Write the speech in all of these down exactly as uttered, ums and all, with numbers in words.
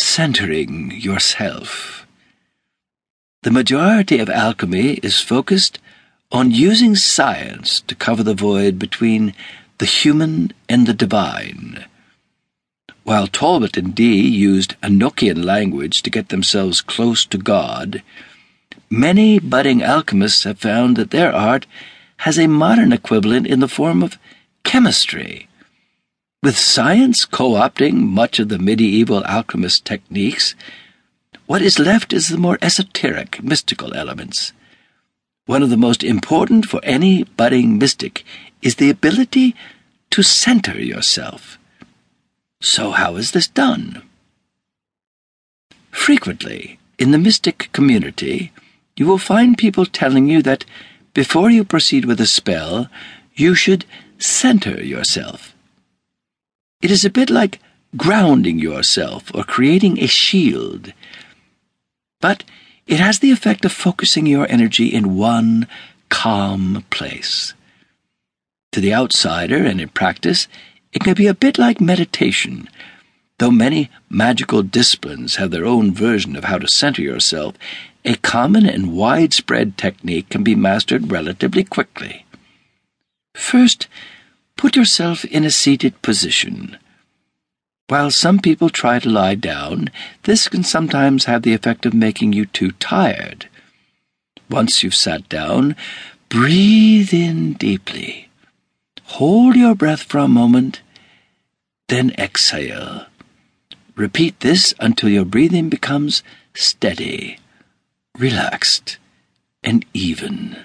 centering yourself. The majority of alchemy is focused on using science to cover the void between the human and the divine. While Talbot and Dee used Enochian language to get themselves close to God, many budding alchemists have found that their art has a modern equivalent in the form of chemistry. With science co-opting much of the medieval alchemist techniques, what is left is the more esoteric, mystical elements. One of the most important for any budding mystic is the ability to center yourself. So how is this done? Frequently, in the mystic community, you will find people telling you that before you proceed with a spell, you should center yourself. It is a bit like grounding yourself or creating a shield, but it has the effect of focusing your energy in one calm place. To the outsider and in practice, it can be a bit like meditation, though many magical disciplines have their own version of how to center yourself. A common and widespread technique can be mastered relatively quickly. First, put yourself in a seated position. While some people try to lie down, this can sometimes have the effect of making you too tired. Once you've sat down, breathe in deeply. Hold your breath for a moment, then exhale. Repeat this until your breathing becomes steady, relaxed, and even.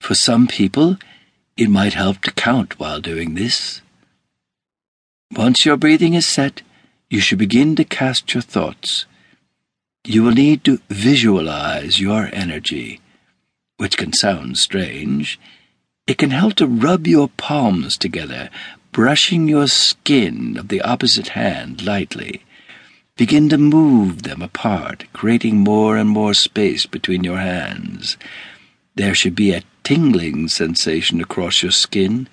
For some people, it might help to count while doing this. Once your breathing is set, you should begin to cast your thoughts. You will need to visualize your energy, which can sound strange. It can help to rub your palms together, brushing your skin of the opposite hand lightly. Begin to move them apart, creating more and more space between your hands. There should be a tingling sensation across your skin.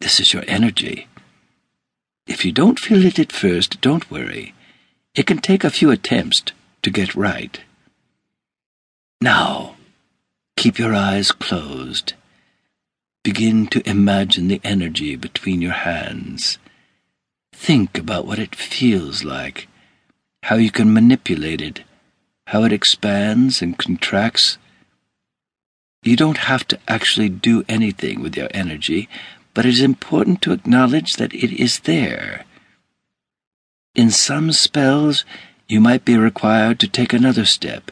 This is your energy. If you don't feel it at first, don't worry. It can take a few attempts to get right. Now, keep your eyes closed. Begin to imagine the energy between your hands. Think about what it feels like, how you can manipulate it, how it expands and contracts. You don't have to actually do anything with your energy, but it is important to acknowledge that it is there. In some spells, you might be required to take another step,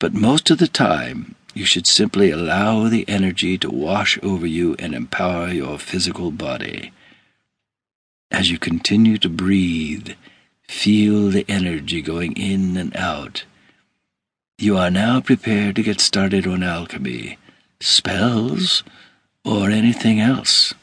but most of the time, you should simply allow the energy to wash over you and empower your physical body. As you continue to breathe, feel the energy going in and out. You are now prepared to get started on alchemy, spells, or anything else.